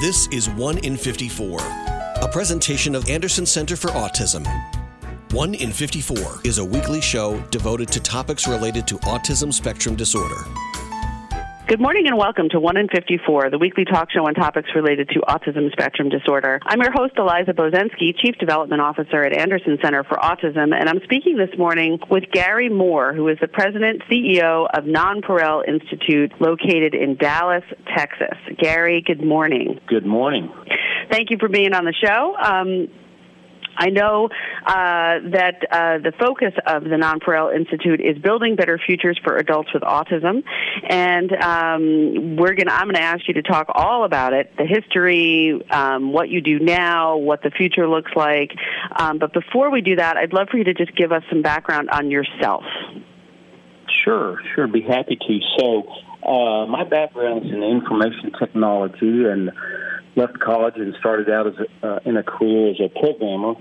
This is 1 in 54, a presentation of Anderson Center for Autism. 1 in 54 is a weekly show devoted to topics related to autism spectrum disorder. Good morning and welcome to 1 in 54, the weekly talk show on topics related to autism spectrum disorder. I'm your host, Eliza Bozenski, Chief Development Officer at Anderson Center for Autism, and I'm speaking this morning with Gary Moore, who is the President CEO of Nonpareil Institute, located in Dallas, Texas. Gary, good morning. Good morning. Thank you for being on the show. I know that the focus of the Nonpareil Institute is building better futures for adults with autism, and I'm going to ask you to talk all about it, the history, what you do now, what the future looks like. But before we do that, I'd love for you to just give us some background on yourself. Sure, be happy to. So my background is in information technology, and left college and started out as in a career as a programmer.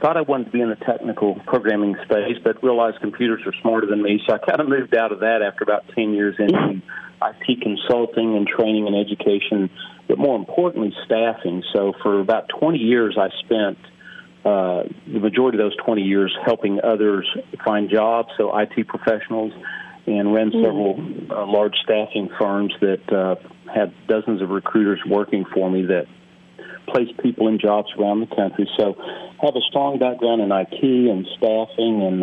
Thought I wanted to be in the technical programming space, but realized computers are smarter than me, so I kind of moved out of that after about 10 years into IT consulting and training and education, but more importantly, staffing. So for about 20 years, I spent the majority of those 20 years helping others find jobs, so IT professionals, and ran several large staffing firms that had dozens of recruiters working for me that placed people in jobs around the country. So I have a strong background in IT and staffing. And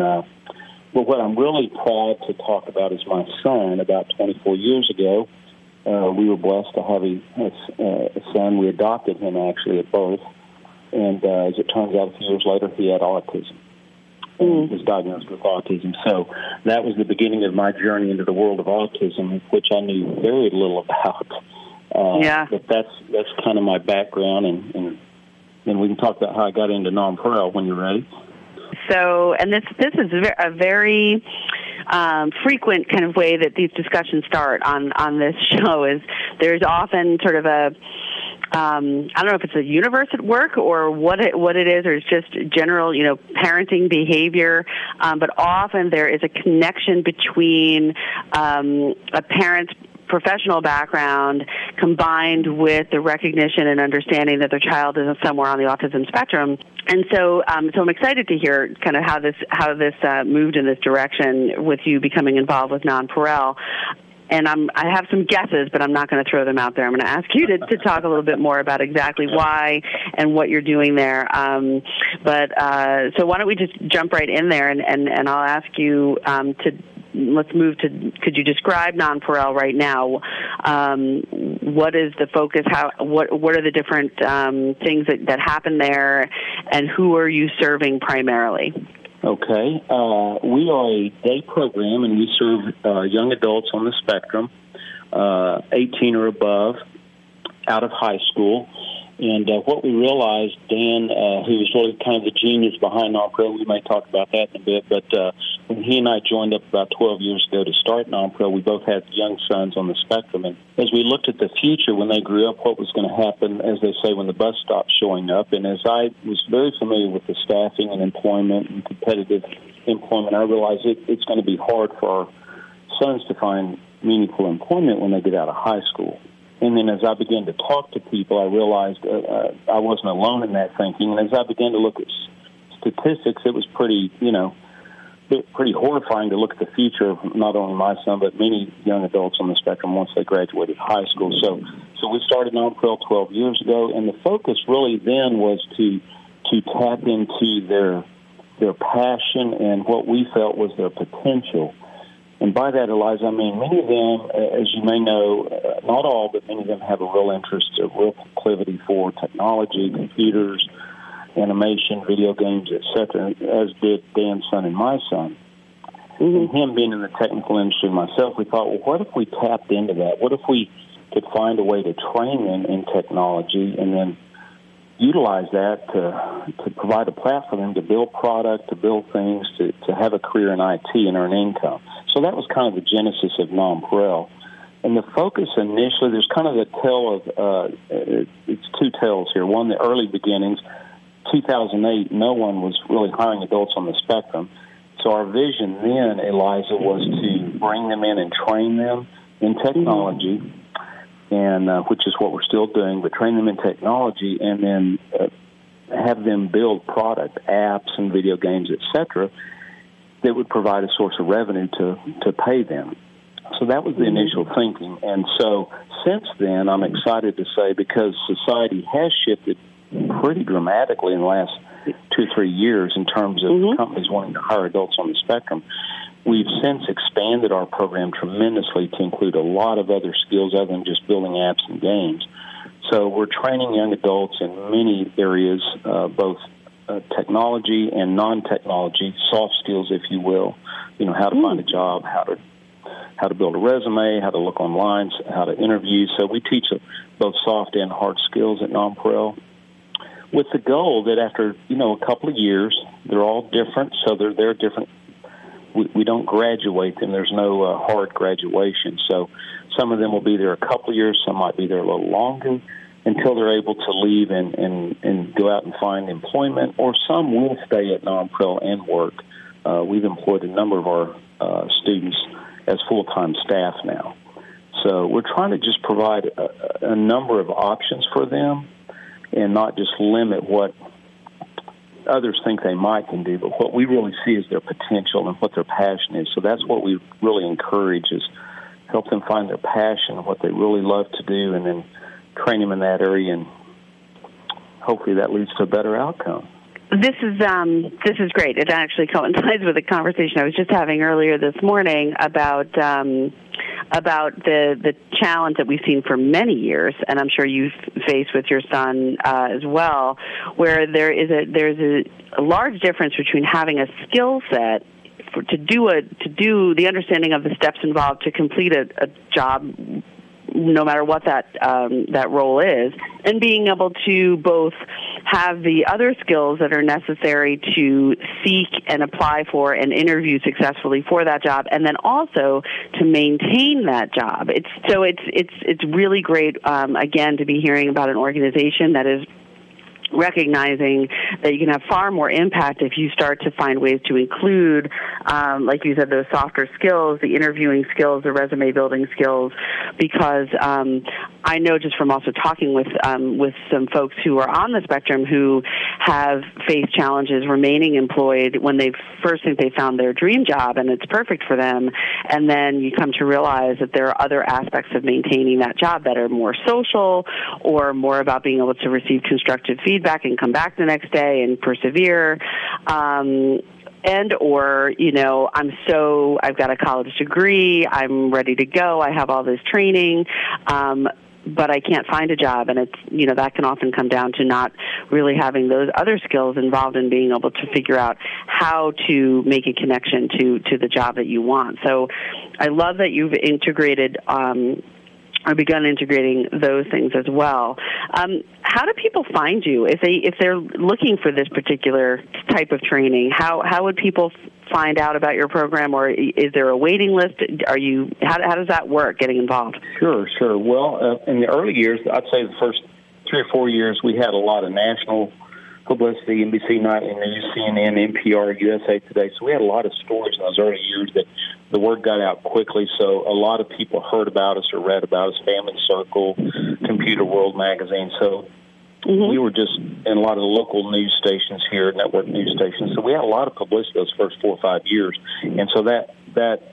but what I'm really proud to talk about is my son. About 24 years ago, we were blessed to have a son. We adopted him, actually, at birth. And as it turns out, a few years later, he had autism. And was diagnosed with autism. So that was the beginning of my journey into the world of autism, which I knew very little about. But that's kind of my background, and we can talk about how I got into Nonpareil when you're ready. So, and this is a very frequent kind of way that these discussions start on this show, is there's often sort of a I don't know if it's a universe at work or what it is, or it's just general, parenting behavior. But often there is a connection between a parent's professional background combined with the recognition and understanding that their child is somewhere on the autism spectrum. And so I'm excited to hear kind of how this moved in this direction with you becoming involved with Nonpareil. And I have some guesses, but I'm not going to throw them out there. I'm going to ask you to talk a little bit more about exactly why and what you're doing there. So why don't we just jump right in there, and I'll ask you could you describe Nonpareil right now? What is the focus? What are the different things that happen there, and who are you serving primarily? Okay. We are a day program, and we serve young adults on the spectrum, 18 or above, out of high school. And what we realized, Dan, who was really kind of the genius behind Nonpareil, we may talk about that in a bit, but when he and I joined up about 12 years ago to start Nonpareil, we both had young sons on the spectrum. And as we looked at the future, when they grew up, what was going to happen, as they say, when the bus stops showing up. And as I was very familiar with the staffing and employment and competitive employment, I realized it's going to be hard for our sons to find meaningful employment when they get out of high school. And then as I began to talk to people, I realized I wasn't alone in that thinking. And as I began to look at statistics, it was pretty horrifying to look at the future of not only my son, but many young adults on the spectrum once they graduated high school. So we started Nonpareil 12 years ago, and the focus really then was to tap into their passion and what we felt was their potential. And by that, Eliza, I mean many of them, as you may know, not all, but many of them have a real interest, a real proclivity for technology, computers, animation, video games, et cetera, as did Dan's son and my son. And him being in the technical industry myself, we thought, well, what if we tapped into that? What if we could find a way to train them in technology and then utilize that to provide a platform to build product, to build things, to have a career in IT and earn income. So that was kind of the genesis of Nonpareil. And the focus initially, there's kind of the tale of, it's two tales here. One, the early beginnings, 2008, no one was really hiring adults on the spectrum. So our vision then, Eliza, was to bring them in and train them in technology, and which is what we're still doing, but train them in technology and then have them build product, apps and video games, et cetera, that would provide a source of revenue to pay them. So that was the initial thinking. And so since then, I'm excited to say, because society has shifted pretty dramatically in the last 2 or 3 years in terms of companies wanting to hire adults on the spectrum, we've since expanded our program tremendously to include a lot of other skills other than just building apps and games. So we're training young adults in many areas, both technology and non-technology, soft skills, if you will, you know, how to find a job, how to build a resume, how to look online, how to interview. So we teach both soft and hard skills at Nonpareil, with the goal that after, you know, a couple of years, they're all different, so they're different. We don't graduate them. There's no hard graduation. So some of them will be there a couple of years. Some might be there a little longer until they're able to leave and go out and find employment, or some will stay at Nonpareil and work. We've employed a number of our students as full-time staff now. So we're trying to just provide a number of options for them and not just limit what others think they might can do, but what we really see is their potential and what their passion is. So that's what we really encourage, is help them find their passion and what they really love to do, and then train them in that area, and hopefully that leads to a better outcome. This is great. It actually coincides with a conversation I was just having earlier this morning about the challenge that we've seen for many years, and I'm sure you've faced with your son as well, where there's a large difference between having a skill set to do the understanding of the steps involved to complete a job, no matter what that role is, and being able to both have the other skills that are necessary to seek and apply for and interview successfully for that job, and then also to maintain that job. It's really great, again, to be hearing about an organization that is recognizing that you can have far more impact if you start to find ways to include, like you said, those softer skills, the interviewing skills, the resume building skills, because I know just from also talking with some folks who are on the spectrum who have faced challenges remaining employed when they first think they found their dream job and it's perfect for them, and then you come to realize that there are other aspects of maintaining that job that are more social or more about being able to receive constructive feedback and come back the next day and persevere. And or, you know, I've got a college degree, I'm ready to go, I have all this training, but I can't find a job. And it's, you know, that can often come down to not really having those other skills involved in being able to figure out how to make a connection to the job that you want. So I love that you've integrated or begun integrating those things as well. How do people find you if they're looking for this particular type of training? How would people find out about your program, or is there a waiting list? How does that work, getting involved? Sure. Well, in the early years, I'd say the first 3 or 4 years, we had a lot of national publicity, NBC Nightly News, CNN, NPR, USA Today. So we had a lot of stories in those early years that the word got out quickly. So a lot of people heard about us or read about us, Family Circle, Computer World magazine. So we were just in a lot of the local news stations here, network news stations. So we had a lot of publicity those first 4 or 5 years. And so that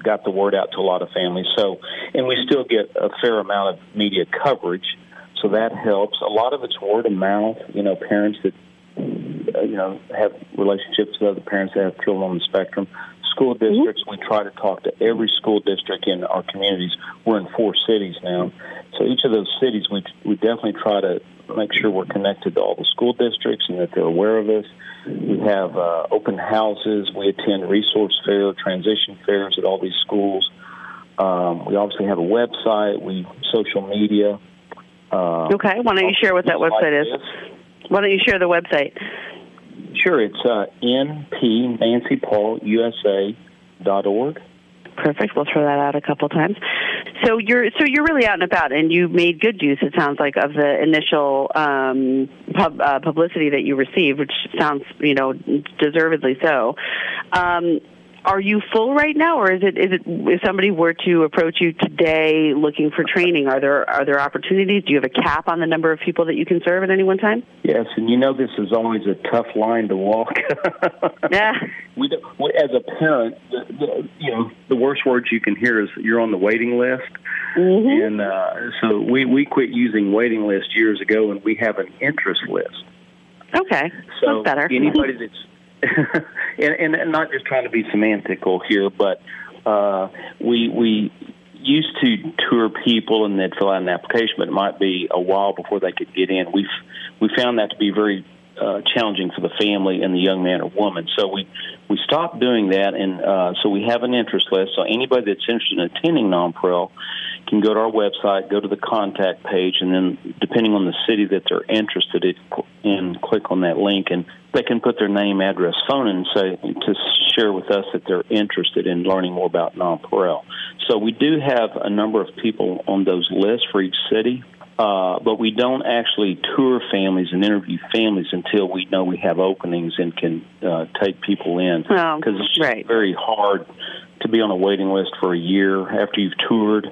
got the word out to a lot of families. So, and we still get a fair amount of media coverage. So that helps. A lot of it's word of mouth, you know, parents that, you know, have relationships with other parents that have children on the spectrum. School districts, we try to talk to every school district in our communities. We're in 4 cities now. So each of those cities, we definitely try to make sure we're connected to all the school districts and that they're aware of us. We have open houses. We attend resource fair, transition fairs at all these schools. We obviously have a website. We social media. Okay. Why don't you share what that website is? Why don't you share the website? Sure. It's NPNancyPaulUSA.org. Perfect. We'll throw that out a couple times. So you're really out and about, and you made good use, it sounds like, of the initial publicity that you received, which sounds, you know, deservedly so. Are you full right now, or is it if somebody were to approach you today looking for training, are there opportunities? Do you have a cap on the number of people that you can serve at any one time? Yes, and you know this is always a tough line to walk. Yeah. We, as a parent, the worst words you can hear is you're on the waiting list. Mm-hmm. And so we quit using waiting list years ago, and we have an interest list. Okay, so that's better. Anybody that's and not just trying to be semantical here, but we used to tour people and they'd fill out an application, but it might be a while before they could get in. We found that to be very challenging for the family and the young man or woman. So we stopped doing that, and so we have an interest list. So anybody that's interested in attending Nonpareil can go to our website, go to the contact page, and then depending on the city that they're interested in, click on that link, and they can put their name, address, phone, and say to share with us that they're interested in learning more about Nonpareil. So we do have a number of people on those lists for each city. But we don't actually tour families and interview families until we know we have openings and can take people in. Because it's right. Very hard to be on a waiting list for a year after you've toured.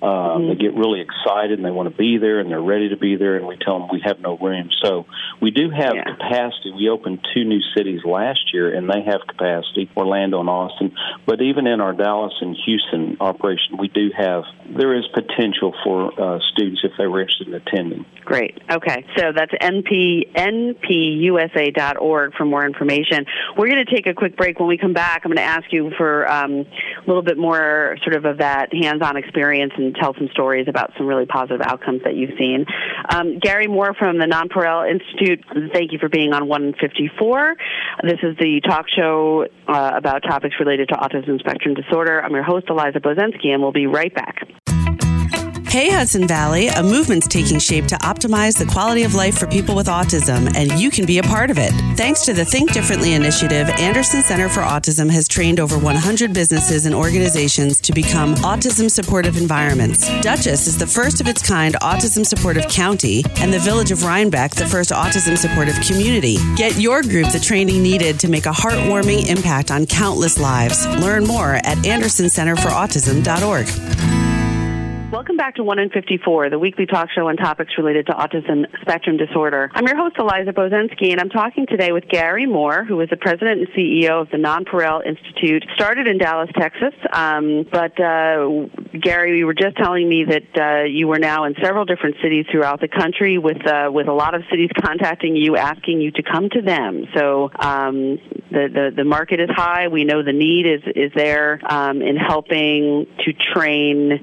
They get really excited and they want to be there and they're ready to be there, and we tell them we have no room. So we do have capacity. We opened 2 new cities last year, and they have capacity, Orlando and Austin. But even in our Dallas and Houston operation, there is potential for students if they were interested in attending. Great. Okay. So that's npusa.org for more information. We're going to take a quick break. When we come back, I'm going to ask you for a little bit more sort of that hands-on experience and tell some stories about some really positive outcomes that you've seen. Gary Moore from the Nonpareil Institute, thank you for being on 154. This is the talk show about topics related to autism spectrum disorder. I'm your host, Eliza Bozenski, and we'll be right back. Hey, Hudson Valley, a movement's taking shape to optimize the quality of life for people with autism, and you can be a part of it. Thanks to the Think Differently initiative, Anderson Center for Autism has trained over 100 businesses and organizations to become autism-supportive environments. Dutchess is the first of its kind autism-supportive county, and the village of Rhinebeck, the first autism-supportive community. Get your group the training needed to make a heartwarming impact on countless lives. Learn more at andersoncenterforautism.org. Welcome back to 1 in 54, the weekly talk show on topics related to autism spectrum disorder. I'm your host, Eliza Bozenski, and I'm talking today with Gary Moore, who is the president and CEO of the Nonpareil Institute, started in Dallas, Texas. Gary, you were just telling me that you were now in several different cities throughout the country with a lot of cities contacting you, asking you to come to them. So the market is high. We know the need is there in helping to train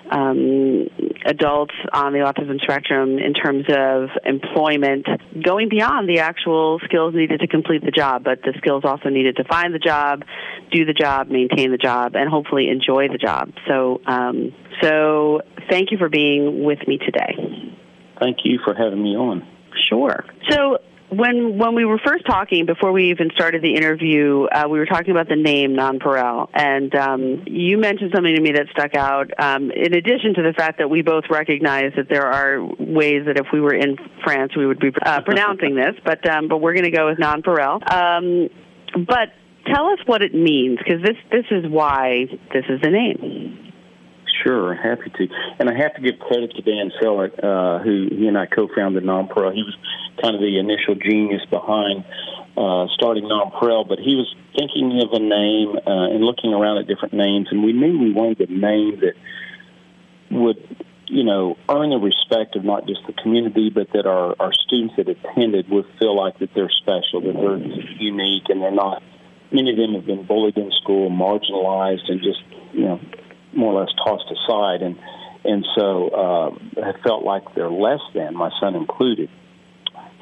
adults on the autism spectrum in terms of employment, going beyond the actual skills needed to complete the job, but the skills also needed to find the job, do the job, maintain the job, and hopefully enjoy the job. So thank you for being with me today. Thank you for having me on. Sure. So when we were first talking, before we even started the interview, we were talking about the name Nonpareil, and you mentioned something to me that stuck out, in addition to the fact that we both recognize that there are ways that if we were in France, we would be pronouncing this, but we're going to go with Nonpareil. But tell us what it means, because this is why this is the name. Sure, happy to. And I have to give credit to Dan Sellert, who he and I co-founded Nonpareil. He was kind of the initial genius behind starting Nonpareil, but he was thinking of a name and looking around at different names, and we knew we wanted a name that would, earn the respect of not just the community, but that our students that attended would feel like that they're special, that they're unique, and they're not. Many of them have been bullied in school, marginalized, and just, more or less tossed aside, and so I felt like they're less than, my son included.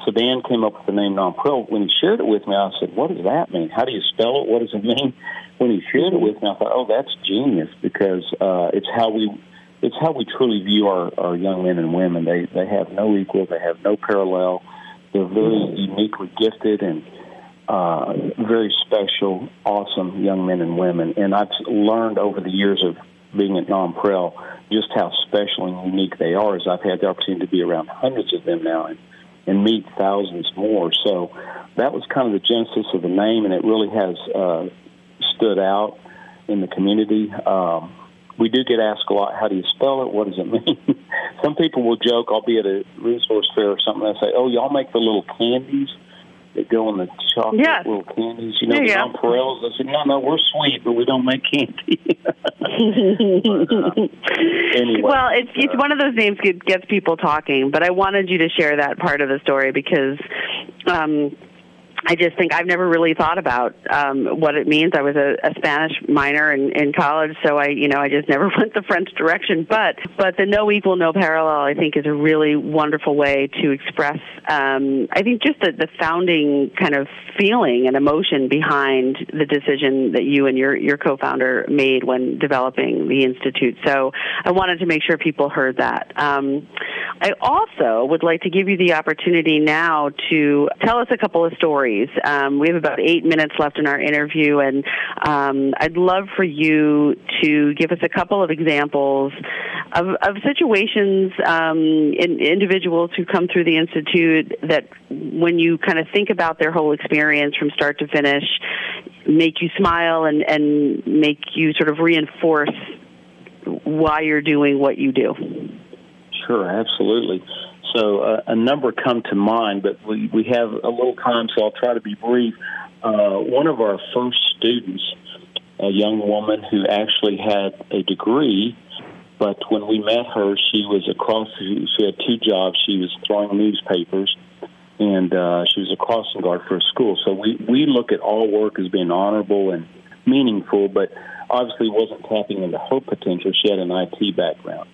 So Dan came up with the name Nonpareil. When he shared it with me, I said, what does that mean? How do you spell it? What does it mean? When he shared it with me, I thought, that's genius, because it's how we truly view our young men and women. They have no equal. They have no parallel. They're very uniquely gifted and very special, awesome young men and women. And I've learned over the years of being at Nonpareil just how special and unique they are, as I've had the opportunity to be around hundreds of them now and meet thousands more. So that was kind of the genesis of the name, and it really has stood out in the community. We do get asked a lot, how do you spell it? What does it mean? Some people will joke, I'll be at a resource fair or something, and say, oh, y'all make the little candies that go in the chocolate, yes. Little candies, you know, the nonpareils. I said, no, we're sweet, but we don't make candy. Anyway, well, it's one of those names that gets people talking, but I wanted you to share that part of the story because I just think I've never really thought about what it means. I was a Spanish minor in college, so I just never went the French direction. But the no equal, no parallel, I think, is a really wonderful way to express, I think, just the founding kind of feeling and emotion behind the decision that you and your co-founder made when developing the Institute. So I wanted to make sure people heard that. I also would like to give you the opportunity now to tell us a couple of stories. We have about 8 minutes left in our interview, and I'd love for you to give us a couple of examples of situations in individuals who come through the Institute that, when you kind of think about their whole experience from start to finish, make you smile and make you sort of reinforce why you're doing what you do. Sure, absolutely. So a number come to mind, but we have a little time, so I'll try to be brief. One of our first students, a young woman who actually had a degree, but when we met her, she had two jobs. She was throwing newspapers, and she was a crossing guard for a school. So we look at all work as being honorable and meaningful, but obviously wasn't tapping into her potential. She had an IT background.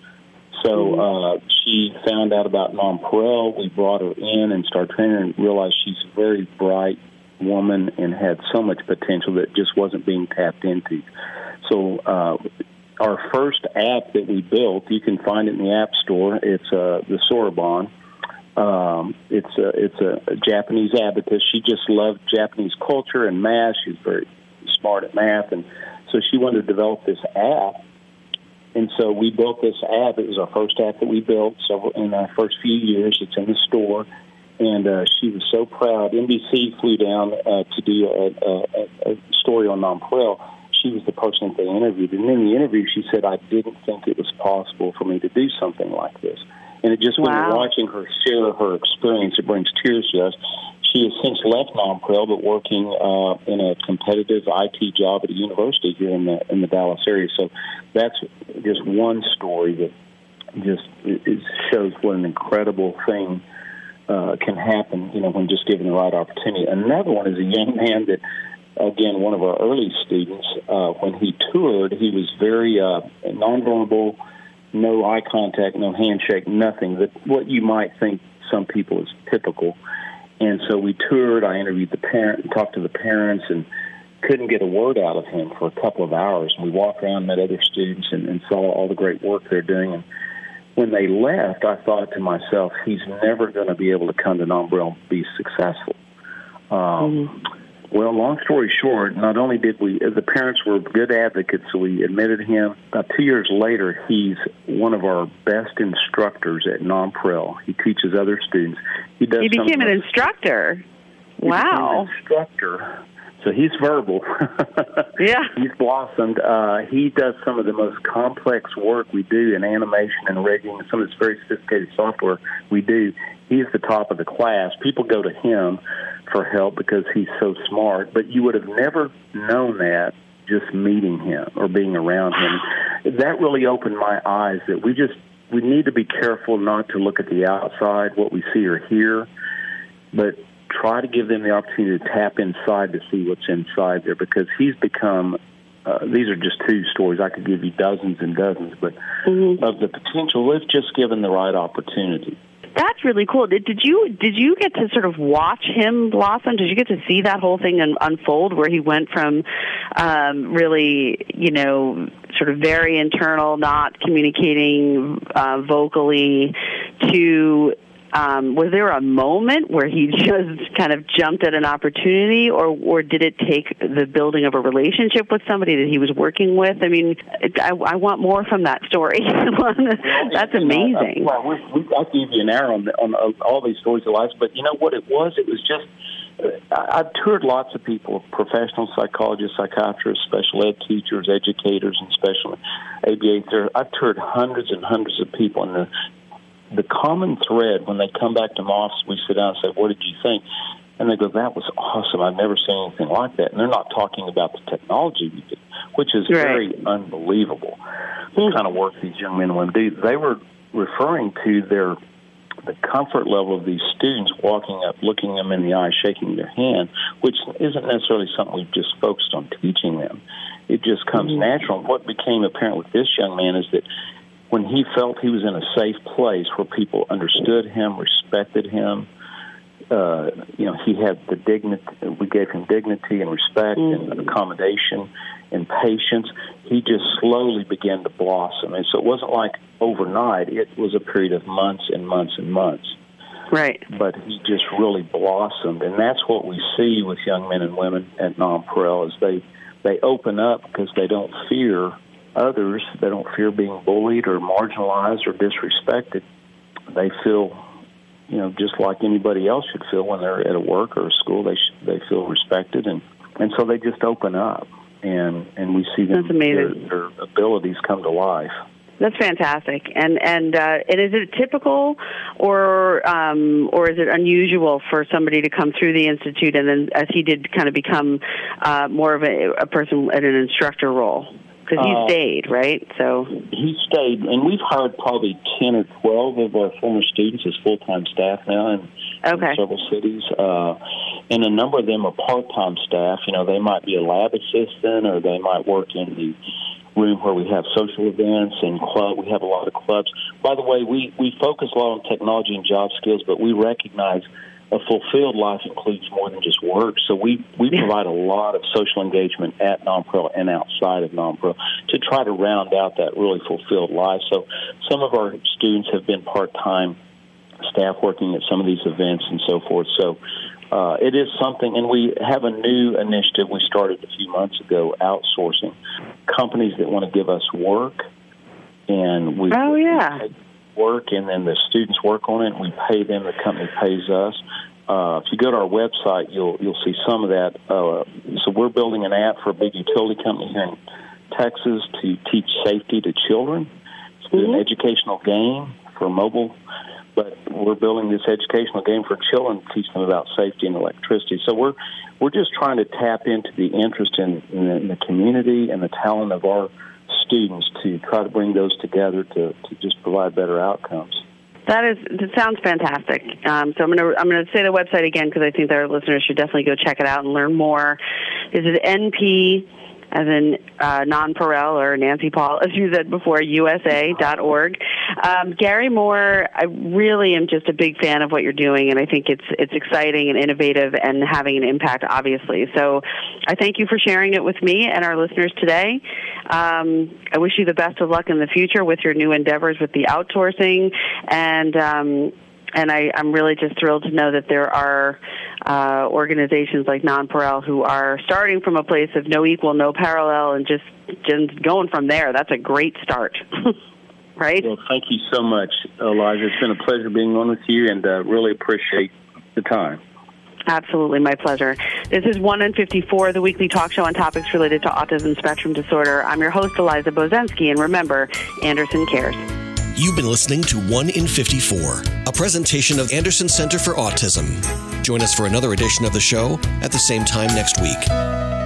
So she found out about Nonpareil. We brought her in and started training her and realized she's a very bright woman and had so much potential that just wasn't being tapped into. So our first app that we built, you can find it in the App Store. It's the Soroban. It's a Japanese abacus. She just loved Japanese culture and math. She's very smart at math. And so she wanted to develop this app. And so we built this app. It was our first app that we built. So in our first few years, it's in the store. And she was so proud. NBC flew down to do a story on Nonpareil. She was the person that they interviewed. And in the interview, she said, I didn't think it was possible for me to do something like this. And it just, when you're watching her share her experience, it brings tears to us. She has since left Nonpareil, but working in a competitive IT job at a university here in the Dallas area. So that's just one story that just it shows what an incredible thing can happen, you know, when just given the right opportunity. Another one is a young man that, again, one of our early students, when he toured, he was very nonverbal, no eye contact, no handshake, nothing. But what you might think some people is typical. And so we toured, I interviewed the parent, talked to the parents, and couldn't get a word out of him for a couple of hours. And we walked around, met other students, and saw all the great work they're doing. And when they left, I thought to myself, he's never going to be able to come to Nonpareil and be successful. Well, long story short, not only did the parents were good advocates, so we admitted him. About 2 years later, he's one of our best instructors at Nonpareil. He teaches other students. He became an instructor. Wow. Became an instructor. So he's verbal. Yeah. He's blossomed. He does some of the most complex work we do in animation and rigging and some of this very sophisticated software we do. He's the top of the class. People go to him for help because he's so smart, but you would have never known that just meeting him or being around him. That really opened my eyes that we need to be careful not to look at the outside, what we see or hear, but try to give them the opportunity to tap inside to see what's inside there, because he's become, these are just two stories. I could give you dozens and dozens, but of the potential, if just given the right opportunity. That's really cool. Did you get to sort of watch him blossom? Did you get to see that whole thing unfold where he went from really, you know, sort of very internal, not communicating vocally to Was there a moment where he just kind of jumped at an opportunity, or did it take the building of a relationship with somebody that he was working with? I mean, I want more from that story. That's amazing. I gave you an hour on all these stories of life, but you know what it was? It was just, I've toured lots of people, professional psychologists, psychiatrists, special ed teachers, educators, and special aviators. I've toured hundreds and hundreds of people, and the common thread when they come back to MOFS, we sit down and say, what did you think? And they go, that was awesome. I've never seen anything like that. And they're not talking about the technology we did, which is very unbelievable. The kind of work these young men and women do, they were referring to the comfort level of these students walking up, looking them in the eye, shaking their hand, which isn't necessarily something we've just focused on teaching them. It just comes natural. What became apparent with this young man is that when he felt he was in a safe place where people understood him, respected him, he had the dignity, we gave him dignity and respect and accommodation and patience, he just slowly began to blossom. And so it wasn't like overnight, it was a period of months and months and months. Right. But he just really blossomed, and that's what we see with young men and women at Nonpareil is they open up because they don't fear others. They don't fear being bullied or marginalized or disrespected. They feel, just like anybody else should feel when they're at a work or a school. They feel respected, and so they just open up, and we see them their abilities come to life. That's fantastic. And is it typical, or is it unusual for somebody to come through the Institute and then, as he did, kind of become more of a person in an instructor role? Because he stayed, right? So he stayed, and we've hired probably 10 or 12 of our former students as full-time staff now in several cities. And a number of them are part-time staff. They might be a lab assistant, or they might work in the room where we have social events and club. We have a lot of clubs. By the way, we focus a lot on technology and job skills, but we recognize a fulfilled life includes more than just work. So we provide a lot of social engagement at Nonpareil and outside of Nonpareil to try to round out that really fulfilled life. So some of our students have been part-time staff working at some of these events and so forth. So it is something, and we have a new initiative we started a few months ago, outsourcing companies that want to give us work, and we take work, and then the students work on it, and we pay them. The company pays us. If you go to our website, you'll see some of that. So we're building an app for a big utility company here in Texas to teach safety to children. It's an educational game for mobile, but we're building this educational game for children to teach them about safety and electricity. So we're just trying to tap into the interest in the community and the talent of our students to try to bring those together to just provide better outcomes. That sounds fantastic. So I'm going to say the website again, because I think our listeners should definitely go check it out and learn more. Is it NP as in Nonpareil, or Nancy Paul, as you said before, USA.org. Gary Moore, I really am just a big fan of what you're doing, and I think it's exciting and innovative and having an impact, obviously. So I thank you for sharing it with me and our listeners today. I wish you the best of luck in the future with your new endeavors with the outsourcing, and I'm really just thrilled to know that there are organizations like Nonpareil who are starting from a place of no equal, no parallel, and just going from there. That's a great start, right? Well, thank you so much, Eliza. It's been a pleasure being on with you, and really appreciate the time. Absolutely, my pleasure. This is 1 in 54, the weekly talk show on topics related to autism spectrum disorder. I'm your host, Eliza Bozenski, and remember, Anderson cares. You've been listening to 1 in 54, a presentation of Anderson Center for Autism. Join us for another edition of the show at the same time next week.